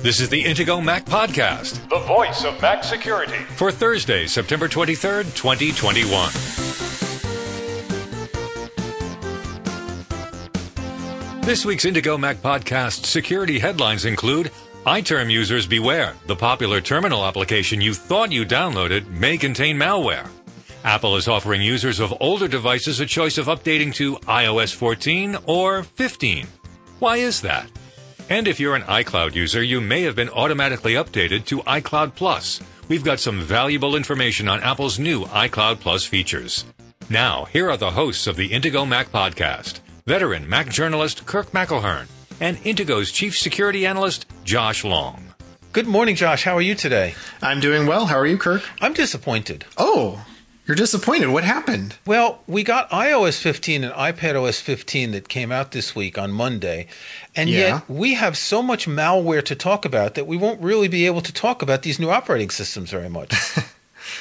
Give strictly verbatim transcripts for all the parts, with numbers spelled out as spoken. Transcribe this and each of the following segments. This is the Intego Mac Podcast, the voice of Mac security, for Thursday, September twenty-third, twenty twenty-one. This week's Intego Mac Podcast security headlines include iTerm users beware. The popular terminal application you thought you downloaded may contain malware. Apple is offering users of older devices a choice of updating to i O S fourteen or fifteen. Why is that? And if you're an iCloud user, you may have been automatically updated to iCloud Plus. We've got some valuable information on Apple's new iCloud Plus features. Now, here are the hosts of the Intego Mac Podcast, veteran Mac journalist Kirk McElhern and Intego's chief security analyst, Josh Long. Good morning, Josh. How are you today? I'm doing well. How are you, Kirk? I'm disappointed. Oh, you're disappointed. What happened? Well, we got i O S fifteen and iPadOS fifteen that came out this week on Monday, and yeah. yet we have so much malware to talk about that we won't really be able to talk about these new operating systems very much.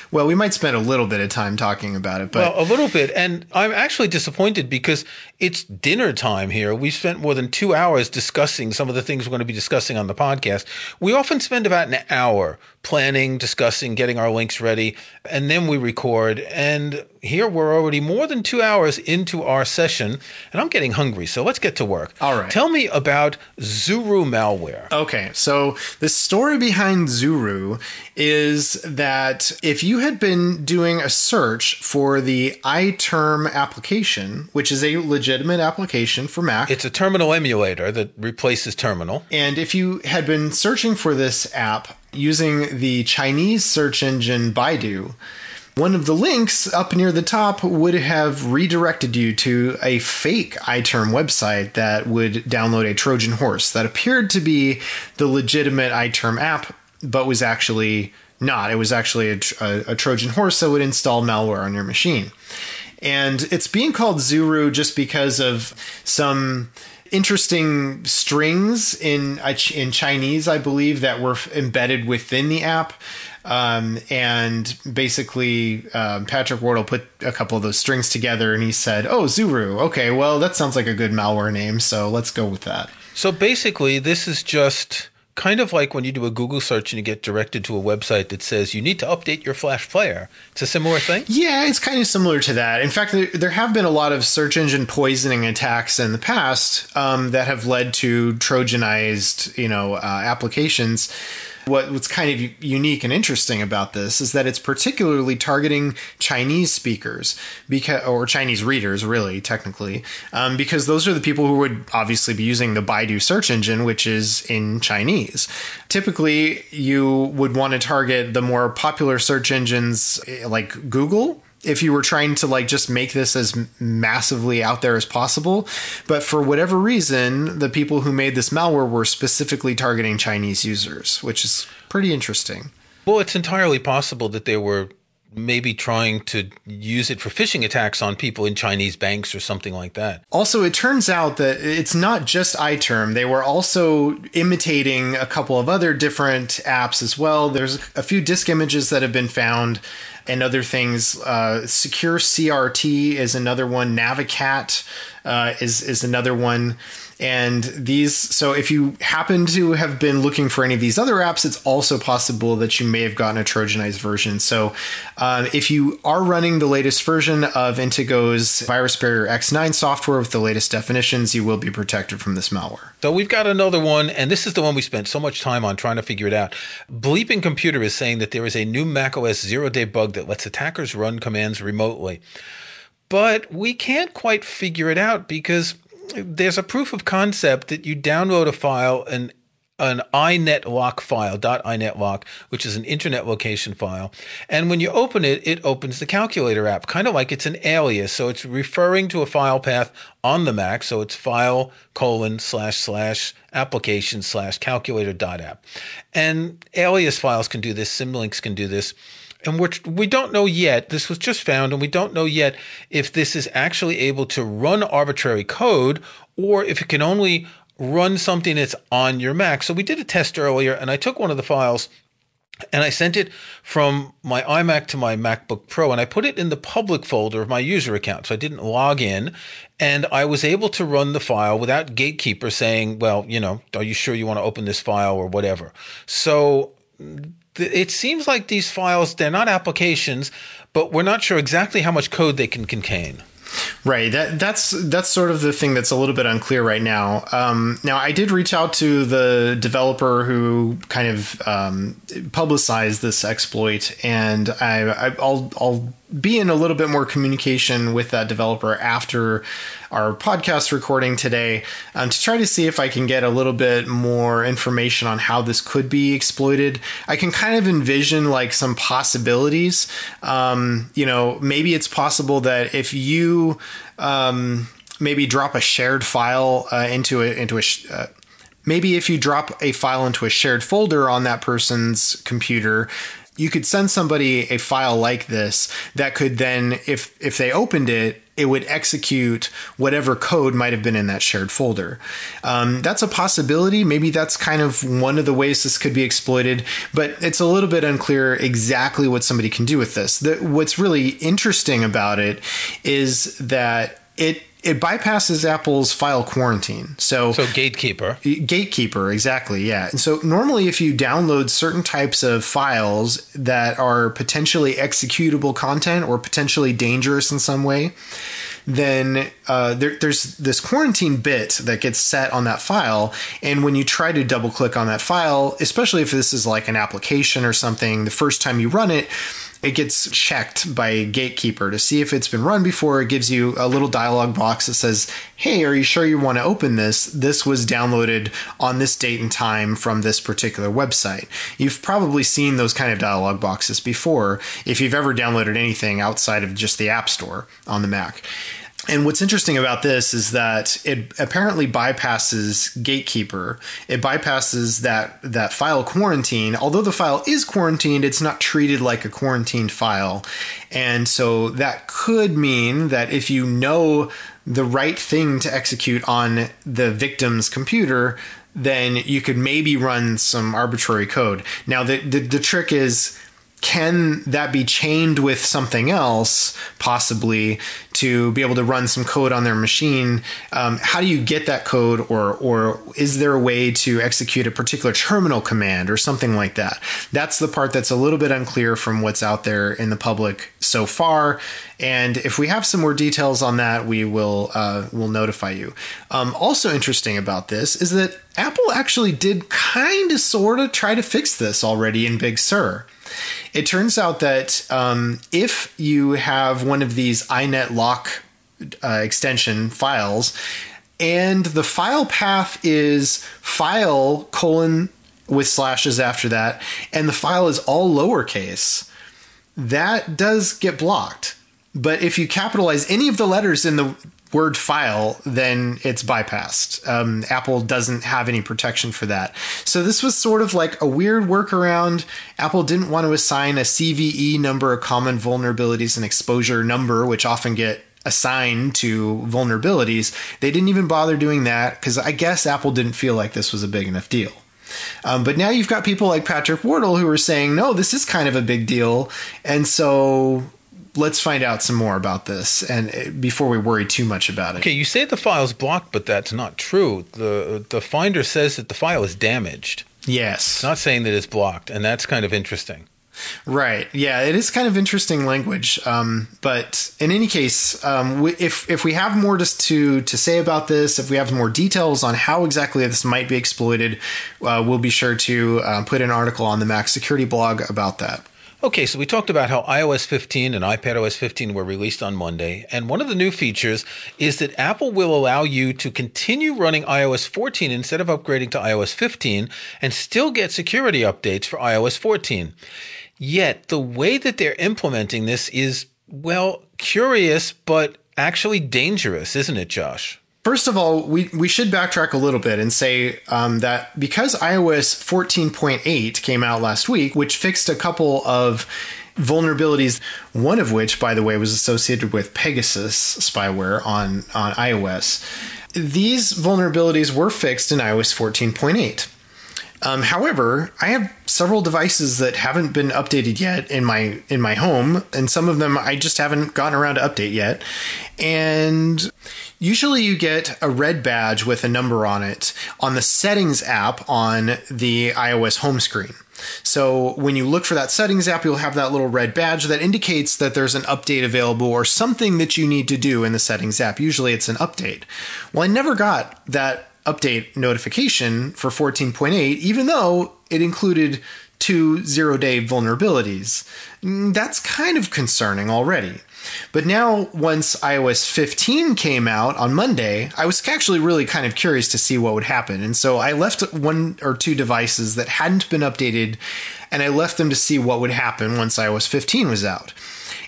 Well, we might spend a little bit of time talking about it. But... Well, a little bit, and I'm actually disappointed because it's dinner time here. We've spent more than two hours discussing some of the things we're going to be discussing on the podcast. We often spend about an hour planning, discussing, getting our links ready, and then we record. And here we're already more than two hours into our session, and I'm getting hungry, so let's get to work. All right. Tell me about Zuru malware. Okay, so the story behind Zuru is that if you had been doing a search for the iTerm application, which is a legitimate application for Mac. It's a terminal emulator that replaces terminal. And if you had been searching for this app using the Chinese search engine Baidu, one of the links up near the top would have redirected you to a fake iTerm website that would download a Trojan horse that appeared to be the legitimate iTerm app, but was actually not. It was actually a, a, a Trojan horse that would install malware on your machine. And it's being called Zuru just because of some interesting strings in in Chinese, I believe, that were embedded within the app. Um, and basically, um, Patrick Wardle put a couple of those strings together and he said, oh, Zuru. Okay, well, that sounds like a good malware name. So let's go with that. So basically, this is just kind of like when you do a Google search and you get directed to a website that says you need to update your Flash player. It's a similar thing? Yeah, it's kind of similar to that. In fact, there have been a lot of search engine poisoning attacks in the past um, that have led to Trojanized, you know, uh, applications. What, what's kind of unique and interesting about this is that it's particularly targeting Chinese speakers because, or Chinese readers, really, technically, um, because those are the people who would obviously be using the Baidu search engine, which is in Chinese. Typically, you would want to target the more popular search engines like Google, if you were trying to like just make this as massively out there as possible. But for whatever reason, the people who made this malware were specifically targeting Chinese users, which is pretty interesting. Well, it's entirely possible that they were maybe trying to use it for phishing attacks on people in Chinese banks or something like that. Also, it turns out that it's not just iTerm. They were also imitating a couple of other different apps as well. There's a few disk images that have been found and other things. Uh, Secure C R T is another one. Navicat uh, is, is another one. And these, so if you happen to have been looking for any of these other apps, it's also possible that you may have gotten a Trojanized version. So um, if you are running the latest version of Intego's VirusBarrier X nine software with the latest definitions, you will be protected from this malware. So we've got another one, and this is the one we spent so much time on trying to figure it out. Bleeping Computer is saying that there is a new macOS zero-day bug that lets attackers run commands remotely. But we can't quite figure it out because there's a proof of concept that you download a file, an, an inetlock file, .inetlock, which is an internet location file. And when you open it, it opens the calculator app, kind of like it's an alias. So it's referring to a file path on the Mac. So it's file colon slash slash application slash calculator dot app. And alias files can do this. Symlinks can do this. And we're, we don't know yet, this was just found, and we don't know yet if this is actually able to run arbitrary code or if it can only run something that's on your Mac. So we did a test earlier, and I took one of the files And I sent it from my iMac to my MacBook Pro, and I put it in the public folder of my user account. So I didn't log in, and I was able to run the file without Gatekeeper saying, well, you know, are you sure you want to open this file or whatever? So it seems like these files, they're not applications, but we're not sure exactly how much code they can contain. Right. That, that's that's sort of the thing that's a little bit unclear right now. Um, now, I did reach out to the developer who kind of um, publicized this exploit, and I, I, I'll I'll be in a little bit more communication with that developer after our podcast recording today um, to try to see if I can get a little bit more information on how this could be exploited. I can kind of envision like some possibilities. Um, you know, maybe it's possible that if you um, maybe drop a shared file uh, into a, into a, sh- uh, maybe if you drop a file into a shared folder on that person's computer, you could send somebody a file like this that could then, if if they opened it, it would execute whatever code might have been in that shared folder. Um, that's a possibility. Maybe that's kind of one of the ways this could be exploited, but it's a little bit unclear exactly what somebody can do with this. The, what's really interesting about it is that it It bypasses Apple's file quarantine. So, so Gatekeeper. Gatekeeper, exactly, yeah. And so normally if you download certain types of files that are potentially executable content or potentially dangerous in some way, then uh, there, there's this quarantine bit that gets set on that file. And when you try to double click on that file, especially if this is like an application or something, the first time you run it, it gets checked by Gatekeeper to see if it's been run before. It gives you a little dialog box that says, hey, are you sure you want to open this? This was downloaded on this date and time from this particular website. You've probably seen those kind of dialog boxes before if you've ever downloaded anything outside of just the App Store on the Mac. And what's interesting about this is that it apparently bypasses Gatekeeper. It bypasses that that file quarantine. Although the file is quarantined, it's not treated like a quarantined file. And so that could mean that if you know the right thing to execute on the victim's computer, then you could maybe run some arbitrary code. Now, the the, the trick is, can that be chained with something else, possibly, to be able to run some code on their machine? Um, how do you get that code, or or is there a way to execute a particular terminal command or something like that? That's the part that's a little bit unclear from what's out there in the public so far. And if we have some more details on that, we will uh, we'll notify you. Um, also interesting about this is that Apple actually did kind of sort of try to fix this already in Big Sur. It turns out that um, if you have one of these iNet lock uh, extension files, and the file path is file colon with slashes after that, and the file is all lowercase, that does get blocked. But if you capitalize any of the letters in the word file, then it's bypassed. Um, Apple doesn't have any protection for that. So this was sort of like a weird workaround. Apple didn't want to assign a C V E number, a common vulnerabilities and exposure number, which often get assigned to vulnerabilities. They didn't even bother doing that because I guess Apple didn't feel like this was a big enough deal. Um, but now you've got people like Patrick Wardle who are saying, no, this is kind of a big deal. And so let's find out some more about this and before we worry too much about it. Okay, you say the file's blocked, but that's not true. The the Finder says that the file is damaged. Yes. It's not saying that it's blocked, and that's kind of interesting. Right. Yeah, it is kind of interesting language. Um, but in any case, um, we, if if we have more just to, to say about this, if we have more details on how exactly this might be exploited, uh, we'll be sure to uh, put an article on the Mac Security blog about that. Okay, so we talked about how i O S fifteen and iPadOS fifteen were released on Monday, and one of the new features is that Apple will allow you to continue running i O S fourteen instead of upgrading to i O S fifteen and still get security updates for i O S fourteen. Yet, the way that they're implementing this is, well, curious, but actually dangerous, isn't it, Josh? First of all, we, we should backtrack a little bit and say um, that because i O S fourteen point eight came out last week, which fixed a couple of vulnerabilities, one of which, by the way, was associated with Pegasus spyware on, on iOS, these vulnerabilities were fixed in i O S fourteen point eight. Um, however, I have several devices that haven't been updated yet in my in my home, and some of them I just haven't gotten around to update yet. And usually you get a red badge with a number on it on the Settings app on the iOS home screen. So when you look for that Settings app, you'll have that little red badge that indicates that there's an update available or something that you need to do in the Settings app. Usually it's an update. Well, I never got that update notification for fourteen point eight, even though it included two zero-day vulnerabilities. That's kind of concerning already. But now, once iOS fifteen came out on Monday, I was actually really kind of curious to see what would happen. And so I left one or two devices that hadn't been updated, and I left them to see what would happen once iOS fifteen was out.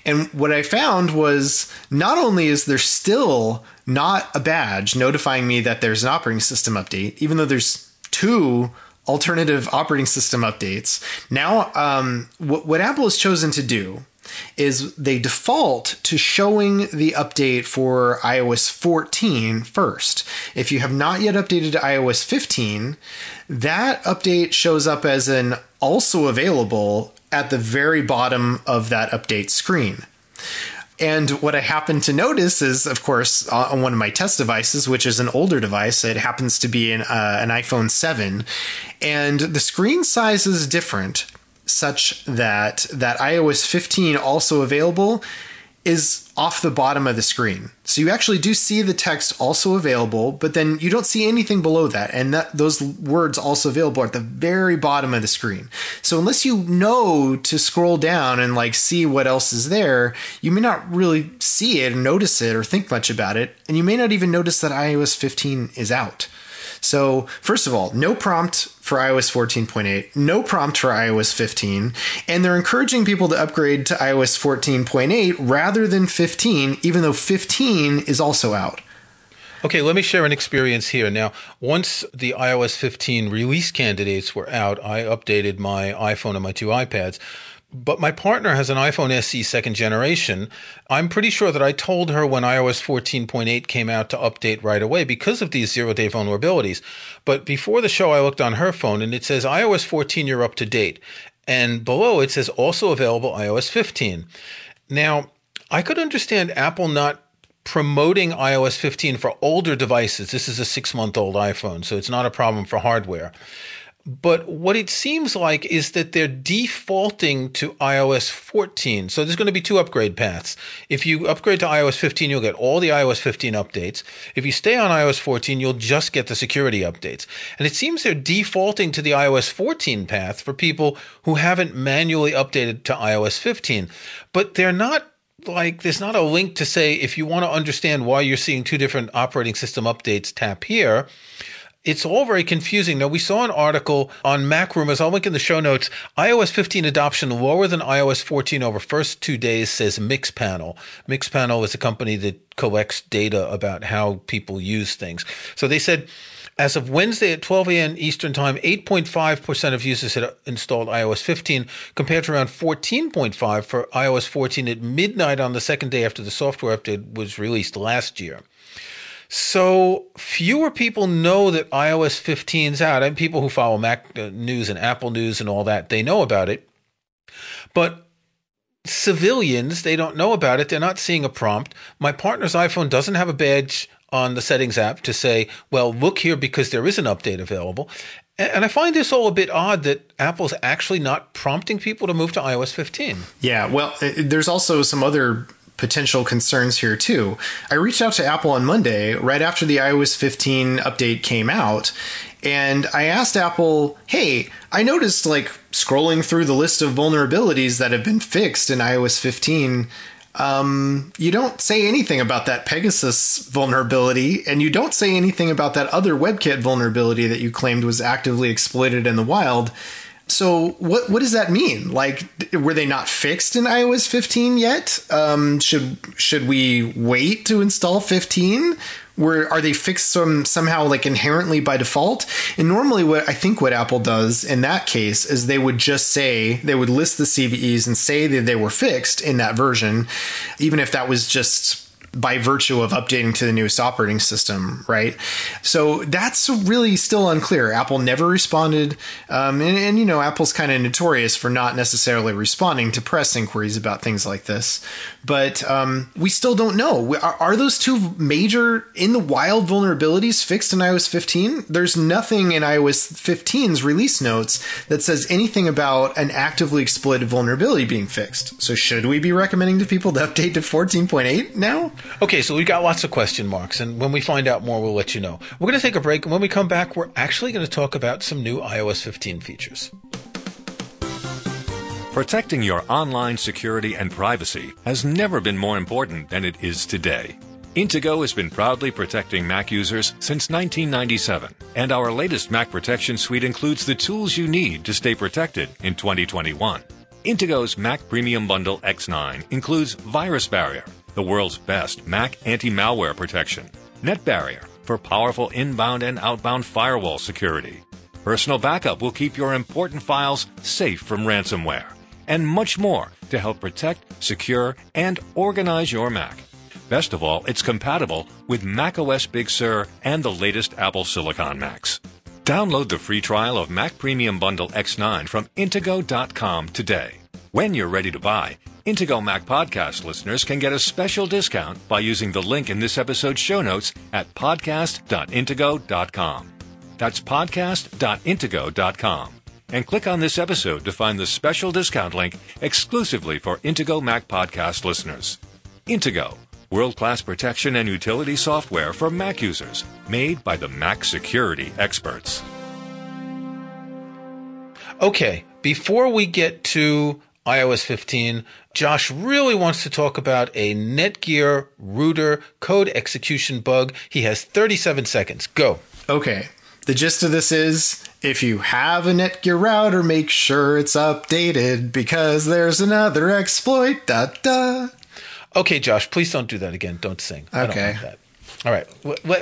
And what I found was not only is there still not a badge notifying me that there's an operating system update, even though there's two alternative operating system updates. Now, um, what, what Apple has chosen to do is they default to showing the update for iOS fourteen first. If you have not yet updated to iOS fifteen, that update shows up as an also available at the very bottom of that update screen. And what I happened to notice is, of course, on one of my test devices, which is an older device, it happens to be an, uh, an iPhone seven, and the screen size is different, such that that iOS fifteen also available is off the bottom of the screen. So you actually do see the text also available, but then you don't see anything below that. And that those words also available are at the very bottom of the screen. So unless you know to scroll down and like see what else is there, you may not really see it and notice it or think much about it. And you may not even notice that iOS fifteen is out. So first of all, no prompt for iOS fourteen point eight, no prompt for iOS fifteen, and they're encouraging people to upgrade to iOS fourteen point eight rather than fifteen, even though fifteen is also out. Okay, let me share an experience here. Now, once the iOS fifteen release candidates were out, I updated my iPhone and my two iPads. But my partner has an iPhone S E second generation. I'm pretty sure that I told her when iOS fourteen point eight came out to update right away because of these zero-day vulnerabilities. But before the show, I looked on her phone and it says, iOS fourteen, you're up to date. And below it says, also available iOS fifteen. Now, I could understand Apple not promoting iOS fifteen for older devices. This is a six-month-old iPhone, so it's not a problem for hardware. But what it seems like is that they're defaulting to iOS fourteen. So there's going to be two upgrade paths. If you upgrade to iOS fifteen, you'll get all the iOS fifteen updates. If you stay on iOS fourteen, you'll just get the security updates. And it seems they're defaulting to the iOS fourteen path for people who haven't manually updated to iOS fifteen. But they're not like, there's not a link to say, if you want to understand why you're seeing two different operating system updates, tap here. It's all very confusing. Now, we saw an article on Mac Rumors. I'll link in the show notes. iOS fifteen adoption lower than iOS fourteen over first two days, says Mixpanel. Mixpanel is a company that collects data about how people use things. So they said, as of Wednesday at twelve a.m. Eastern Time, eight point five percent of users had installed iOS fifteen, compared to around fourteen point five percent for iOS fourteen at midnight on the second day after the software update was released last year. So fewer people know that iOS fifteen's out, and people who follow Mac News and Apple News and all that, they know about it. But civilians, they don't know about it. They're not seeing a prompt. My partner's iPhone doesn't have a badge on the Settings app to say, well, look here because there is an update available. And I find this all a bit odd that Apple's actually not prompting people to move to iOS fifteen. Yeah, well, there's also some other potential concerns here too. I reached out to Apple on Monday, right after the iOS fifteen update came out, and I asked Apple, hey, I noticed like scrolling through the list of vulnerabilities that have been fixed in iOS fifteen, um, you don't say anything about that Pegasus vulnerability, and you don't say anything about that other WebKit vulnerability that you claimed was actively exploited in the wild. So what what does that mean? Like, were they not fixed in iOS fifteen yet? Um, should should we wait to install fifteen? Were are they fixed some, somehow like inherently by default? And normally what I think what Apple does in that case is they would just say, they would list the C V Es and say that they were fixed in that version, even if that was just by virtue of updating to the newest operating system, right? So that's really still unclear. Apple never responded. Um, and, and, you know, Apple's kind of notorious for not necessarily responding to press inquiries about things like this. But um, we still don't know. Are, are those two major in the wild vulnerabilities fixed in i O S fifteen? There's nothing in i O S fifteen's release notes that says anything about an actively exploited vulnerability being fixed. So should we be recommending to people to update to fourteen point eight now? Okay, so we've got lots of question marks, and when we find out more, we'll let you know. We're going to take a break, and when we come back, we're actually going to talk about some new i O S fifteen features. Protecting your online security and privacy has never been more important than it is today. Intego has been proudly protecting Mac users since nineteen ninety-seven, and our latest Mac protection suite includes the tools you need to stay protected in twenty twenty-one. Intego's Mac Premium Bundle X nine includes VirusBarrier, the world's best Mac anti-malware protection, NetBarrier for powerful inbound and outbound firewall security. Personal Backup will keep your important files safe from ransomware, and much more to help protect, secure, and organize your Mac. Best of all, it's compatible with macOS Big Sur and the latest Apple Silicon Macs. Download the free trial of Mac Premium Bundle X nine from Intego dot com today. When you're ready to buy, Intego Mac podcast listeners can get a special discount by using the link in this episode's show notes at podcast dot intego dot com. That's podcast dot intego dot com. And click on this episode to find the special discount link exclusively for Intego Mac podcast listeners. Intego, world-class protection and utility software for Mac users, made by the Mac security experts. Okay, before we get to i O S fifteen, Josh really wants to talk about a Netgear router code execution bug. He has thirty-seven seconds. Go. Okay. The gist of this is, if you have a Netgear router, make sure it's updated because there's another exploit. Da, da. Okay, Josh, please don't do that again. Don't sing. Okay. I don't like that. All right.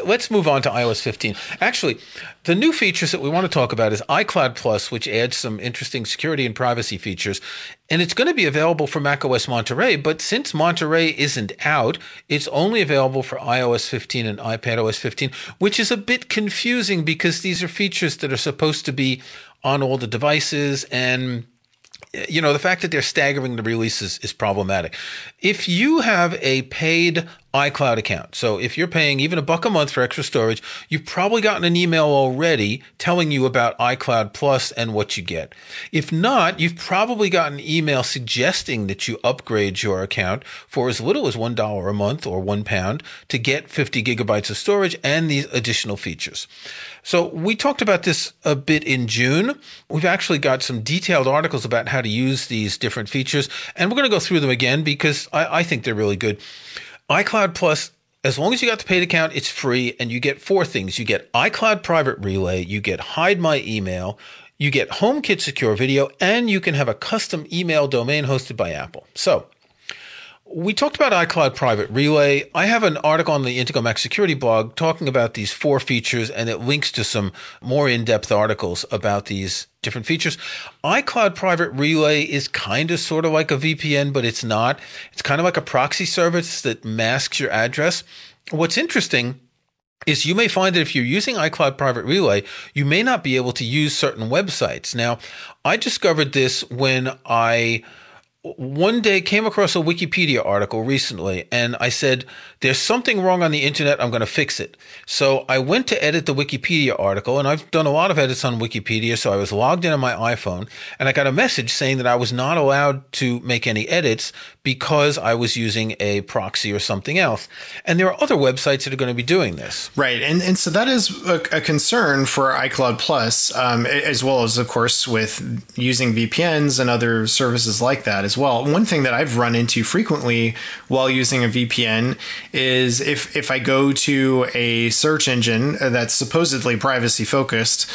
Let's move on to i O S fifteen. Actually, the new features that we want to talk about is iCloud Plus, which adds some interesting security and privacy features. And it's going to be available for macOS Monterey, but since Monterey isn't out, it's only available for i O S fifteen and iPadOS fifteen, which is a bit confusing because these are features that are supposed to be on all the devices, and you know, the fact that they're staggering the releases is problematic. If you have a paid iCloud account, so if you're paying even a buck a month for extra storage, you've probably gotten an email already telling you about iCloud Plus and what you get. If not, you've probably gotten an email suggesting that you upgrade your account for as little as one dollar a month or one pound to get fifty gigabytes of storage and these additional features. So we talked about this a bit in June. We've actually got some detailed articles about how to use these different features, and we're going to go through them again because I, I think they're really good. iCloud Plus, as long as you got the paid account, it's free, and you get four things. You get iCloud Private Relay, you get Hide My Email, you get HomeKit Secure Video, and you can have a custom email domain hosted by Apple. So we talked about iCloud Private Relay. I have an article on the Intego Mac Security blog talking about these four features, and it links to some more in-depth articles about these different features. iCloud Private Relay is kind of sort of like a V P N, but it's not. It's kind of like a proxy service that masks your address. What's interesting is you may find that if you're using iCloud Private Relay, you may not be able to use certain websites. Now, I discovered this when I one day came across a Wikipedia article recently, and I said, there's something wrong on the internet. I'm going to fix it. So I went to edit the Wikipedia article, and I've done a lot of edits on Wikipedia. So I was logged in on my iPhone, and I got a message saying that I was not allowed to make any edits because I was using a proxy or something else. And there are other websites that are going to be doing this. Right. And and so that is a, a concern for iCloud Plus, um, as well as, of course, with using V P Ns and other services like that as well. One thing that I've run into frequently while using a V P N is if, if I go to a search engine that's supposedly privacy focused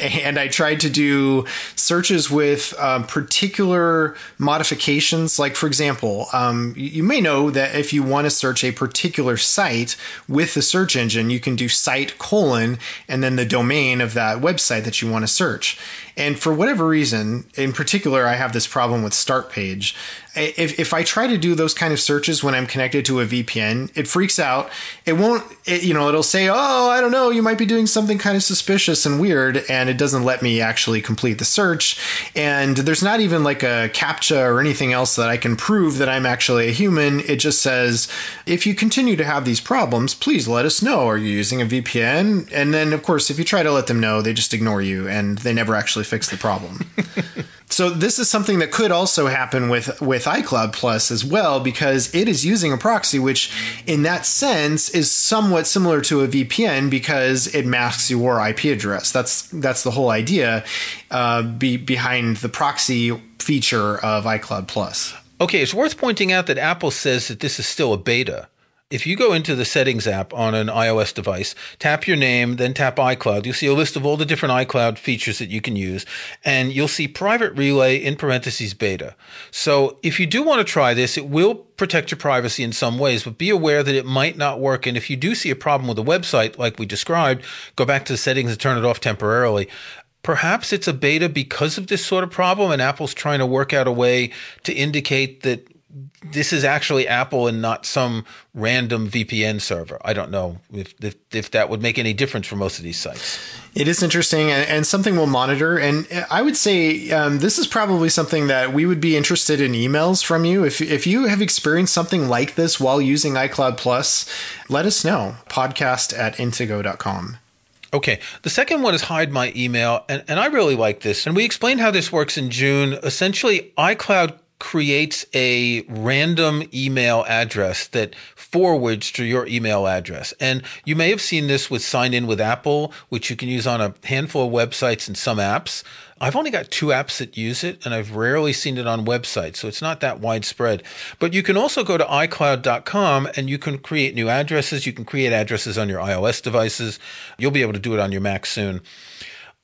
and I try to do searches with um, particular modifications, like, for example, um, you may know that if you want to search a particular site with the search engine, you can do site colon and then the domain of that website that you want to search. And for whatever reason, in particular, I have this problem with start page. If if I try to do those kind of searches when I'm connected to a V P N, it freaks out. It won't, it, you know, it'll say, oh, I don't know, you might be doing something kind of suspicious and weird. And it doesn't let me actually complete the search. And there's not even like a CAPTCHA or anything else that I can prove that I'm actually a human. It just says, if you continue to have these problems, please let us know. Are you using a V P N? And then, of course, if you try to let them know, they just ignore you and they never actually fix the problem. So this is something that could also happen with, with iCloud Plus as well, because it is using a proxy, which in that sense is somewhat similar to a V P N because it masks your I P address. That's that's the whole idea uh, be, behind the proxy feature of iCloud Plus. Okay, it's worth pointing out that Apple says that this is still a beta. If you go into the Settings app on an iOS device, tap your name, then tap iCloud, you'll see a list of all the different iCloud features that you can use, and you'll see Private Relay in parentheses beta. So if you do want to try this, it will protect your privacy in some ways, but be aware that it might not work. And if you do see a problem with the website, like we described, go back to the settings and turn it off temporarily. Perhaps it's a beta because of this sort of problem, and Apple's trying to work out a way to indicate that this is actually Apple and not some random V P N server. I don't know if, if if that would make any difference for most of these sites. It is interesting and, and something we'll monitor. And I would say um, this is probably something that we would be interested in emails from you. If if you have experienced something like this while using iCloud Plus, let us know. podcast at intego dot com. Okay. The second one is Hide My Email. And, and I really like this. And we explained how this works in June. Essentially, iCloud creates a random email address that forwards to your email address. And you may have seen this with Sign In with Apple, which you can use on a handful of websites and some apps. I've only got two apps that use it, and I've rarely seen it on websites, so it's not that widespread. But you can also go to i cloud dot com, and you can create new addresses. You can create addresses on your iOS devices. You'll be able to do it on your Mac soon.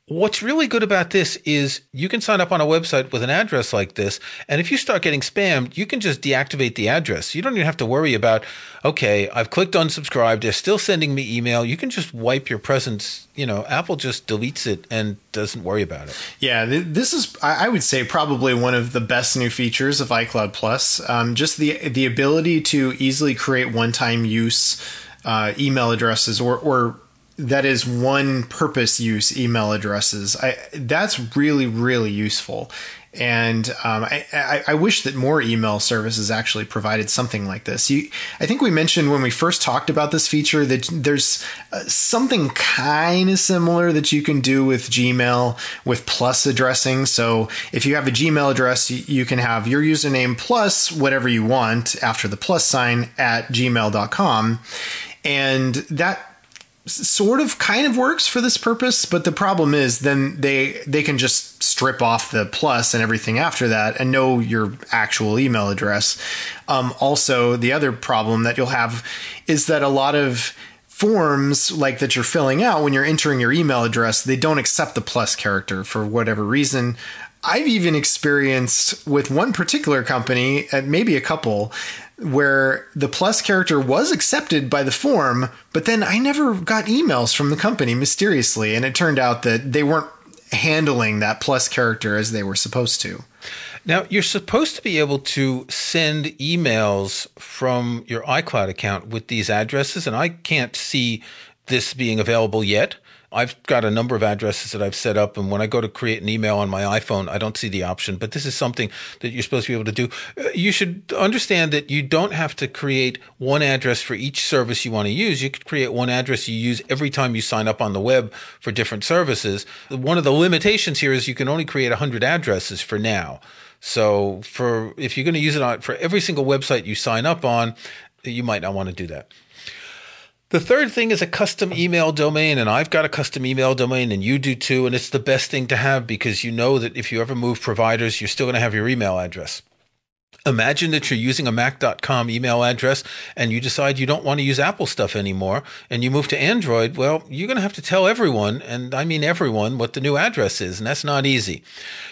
What's really good about this is you can sign up on a website with an address like this, and if you start getting spammed, you can just deactivate the address. You don't even have to worry about, okay, I've clicked unsubscribe, they're still sending me email. You can just wipe your presence. You know, Apple just deletes it and doesn't worry about it. Yeah, this is, I would say, probably one of the best new features of iCloud Plus. Um, just the the ability to easily create one-time use uh, email addresses or or that is one purpose use email addresses. I, that's really, really useful. And um, I, I, I wish that more email services actually provided something like this. You, I think we mentioned when we first talked about this feature that there's something kind of similar that you can do with Gmail with plus addressing. So if you have a Gmail address, you can have your username plus whatever you want after the plus sign at gmail dot com. And that sort of kind of works for this purpose, but the problem is then they they can just strip off the plus and everything after that and know your actual email address. Um, also, the other problem that you'll have is that a lot of forms like that you're filling out when you're entering your email address, they don't accept the plus character for whatever reason. I've even experienced with one particular company, maybe a couple, where the plus character was accepted by the form, but then I never got emails from the company mysteriously. And it turned out that they weren't handling that plus character as they were supposed to. Now, you're supposed to be able to send emails from your iCloud account with these addresses, and I can't see this being available yet. I've got a number of addresses that I've set up, and when I go to create an email on my iPhone, I don't see the option. But this is something that you're supposed to be able to do. You should understand that you don't have to create one address for each service you want to use. You could create one address you use every time you sign up on the web for different services. One of the limitations here is you can only create one hundred addresses for now. So for if you're going to use it on, for every single website you sign up on, you might not want to do that. The third thing is a custom email domain, and I've got a custom email domain, and you do too, and it's the best thing to have because you know that if you ever move providers, you're still going to have your email address. Imagine that you're using a mac dot com email address and you decide you don't want to use Apple stuff anymore and you move to Android. Well, you're going to have to tell everyone, and I mean everyone, what the new address is, and that's not easy.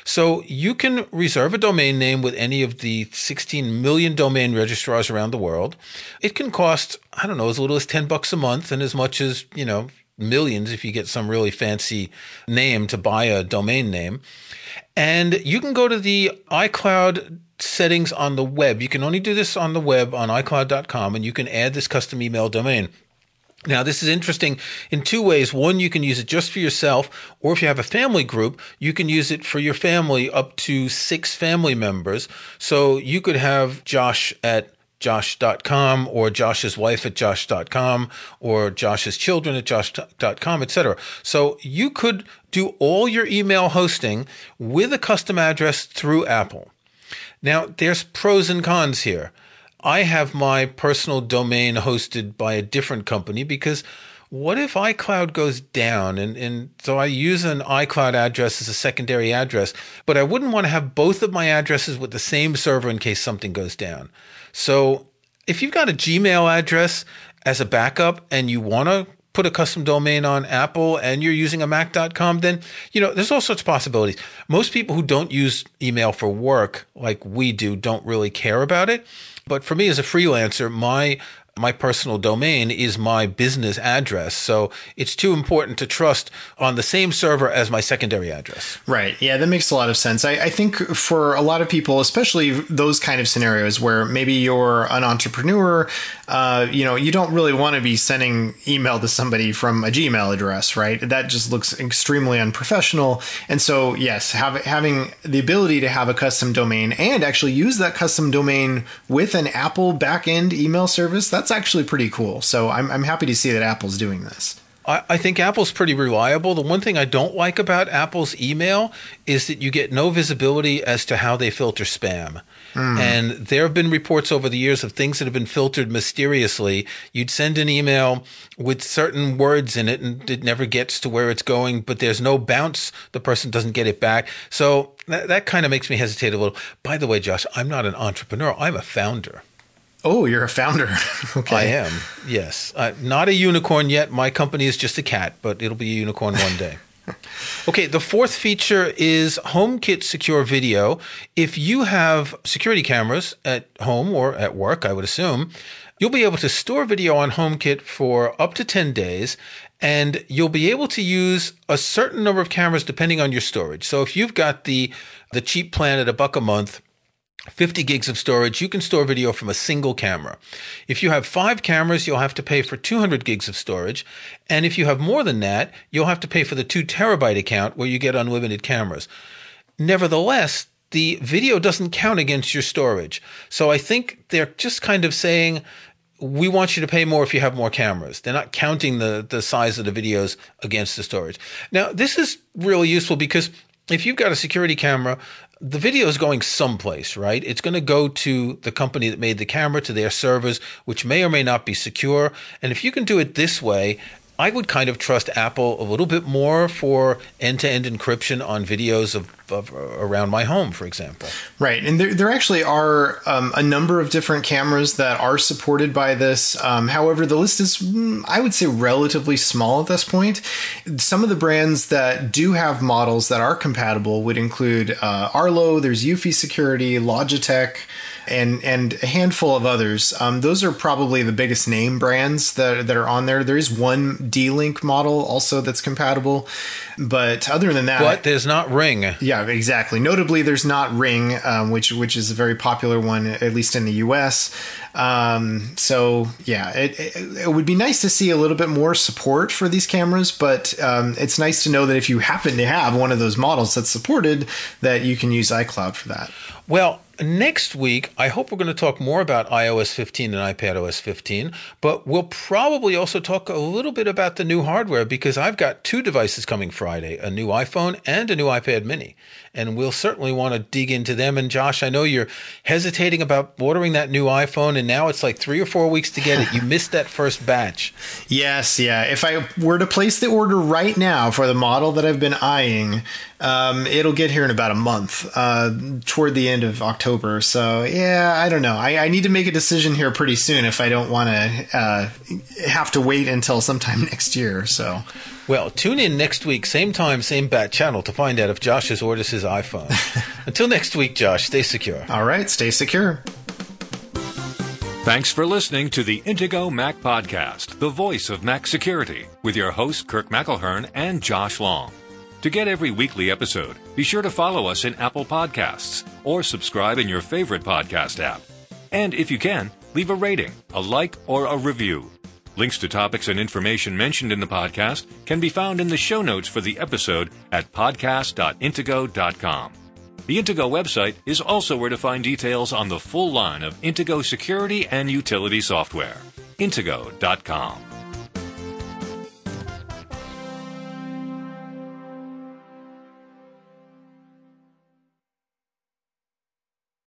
So you can reserve a domain name with any of the sixteen million domain registrars around the world. It can cost, I don't know, as little as ten bucks a month and as much as, you know, millions if you get some really fancy name to buy a domain name. And you can go to the iCloud settings on the web. You can only do this on the web on iCloud dot com, and you can add this custom email domain. Now, this is interesting in two ways. One, you can use it just for yourself, or if you have a family group, you can use it for your family up to six family members. So you could have Josh at josh dot com, or Josh's wife at josh dot com, or Josh's children at josh dot com, et cetera. So you could do all your email hosting with a custom address through Apple. Now, there's pros and cons here. I have my personal domain hosted by a different company because what if iCloud goes down? And, and so I use an iCloud address as a secondary address, but I wouldn't want to have both of my addresses with the same server in case something goes down. So if you've got a Gmail address as a backup and you want to put a custom domain on Apple and you're using a mac dot com, then, you know, there's all sorts of possibilities. Most people who don't use email for work like we do don't really care about it. But for me as a freelancer, my my personal domain is my business address. So it's too important to trust on the same server as my secondary address. Right. Yeah, that makes a lot of sense. I, I think for a lot of people, especially those kind of scenarios where maybe you're an entrepreneur, uh, you know, you don't really want to be sending email to somebody from a Gmail address, right? That just looks extremely unprofessional. And so, yes, have, having the ability to have a custom domain and actually use that custom domain with an Apple backend email service, that That's actually pretty cool. So I'm, I'm happy to see that Apple's doing this. I, I think Apple's pretty reliable. The one thing I don't like about Apple's email is that you get no visibility as to how they filter spam. Mm. And there have been reports over the years of things that have been filtered mysteriously. You'd send an email with certain words in it and it never gets to where it's going, but there's no bounce. The person doesn't get it back. So that, that kind of makes me hesitate a little. By the way, Josh, I'm not an entrepreneur. I'm a founder. Oh, you're a founder. Okay. I am, yes. Uh, not a unicorn yet. My company is just a cat, but it'll be a unicorn one day. Okay, the fourth feature is HomeKit Secure Video. If you have security cameras at home or at work, I would assume, you'll be able to store video on HomeKit for up to ten days, and you'll be able to use a certain number of cameras depending on your storage. So if you've got the, the cheap plan at a buck a month, fifty gigs of storage, you can store video from a single camera. If you have five cameras, you'll have to pay for two hundred gigs of storage. And if you have more than that, you'll have to pay for the two terabyte account where you get unlimited cameras. Nevertheless, the video doesn't count against your storage. So I think they're just kind of saying, we want you to pay more if you have more cameras. They're not counting the, the size of the videos against the storage. Now, this is really useful because if you've got a security camera, the video is going someplace, right? It's going to go to the company that made the camera, to their servers, which may or may not be secure. And if you can do it this way, I would kind of trust Apple a little bit more for end-to-end encryption on videos of, of around my home, for example. Right. And there, there actually are um, a number of different cameras that are supported by this. Um, however, the list is, I would say, relatively small at this point. Some of the brands that do have models that are compatible would include uh, Arlo, there's Eufy Security, Logitech, and and a handful of others. Um, those are probably the biggest name brands that, that are on there. There is one D-Link model also that's compatible. But other than that... But there's not Ring. Yeah, exactly. Notably, there's not Ring, um, which which is a very popular one, at least in the U S. Um, so, yeah, it, it, it would be nice to see a little bit more support for these cameras. But um, it's nice to know that if you happen to have one of those models that's supported, that you can use iCloud for that. Well... Next week, I hope we're going to talk more about i O S fifteen and iPadOS fifteen, but we'll probably also talk a little bit about the new hardware because I've got two devices coming Friday, a new iPhone and a new iPad mini, and we'll certainly want to dig into them. And Josh, I know you're hesitating about ordering that new iPhone, and now it's like three or four weeks to get it. You missed that first batch. Yes, yeah. If I were to place the order right now for the model that I've been eyeing, um, it'll get here in about a month, uh, toward the end of October. October. So, yeah, I don't know. I, I need to make a decision here pretty soon if I don't want to uh, have to wait until sometime next year. So, well, tune in next week, same time, same bat channel to find out if Josh has ordered his iPhone. Until next week, Josh, stay secure. All right, stay secure. Thanks for listening to the Intego Mac Podcast, the voice of Mac security, with your hosts Kirk McElhern and Josh Long. To get every weekly episode, be sure to follow us in Apple Podcasts or subscribe in your favorite podcast app. And if you can, leave a rating, a like, or a review. Links to topics and information mentioned in the podcast can be found in the show notes for the episode at podcast dot intego dot com. The Intego website is also where to find details on the full line of Intego security and utility software. Intego dot com.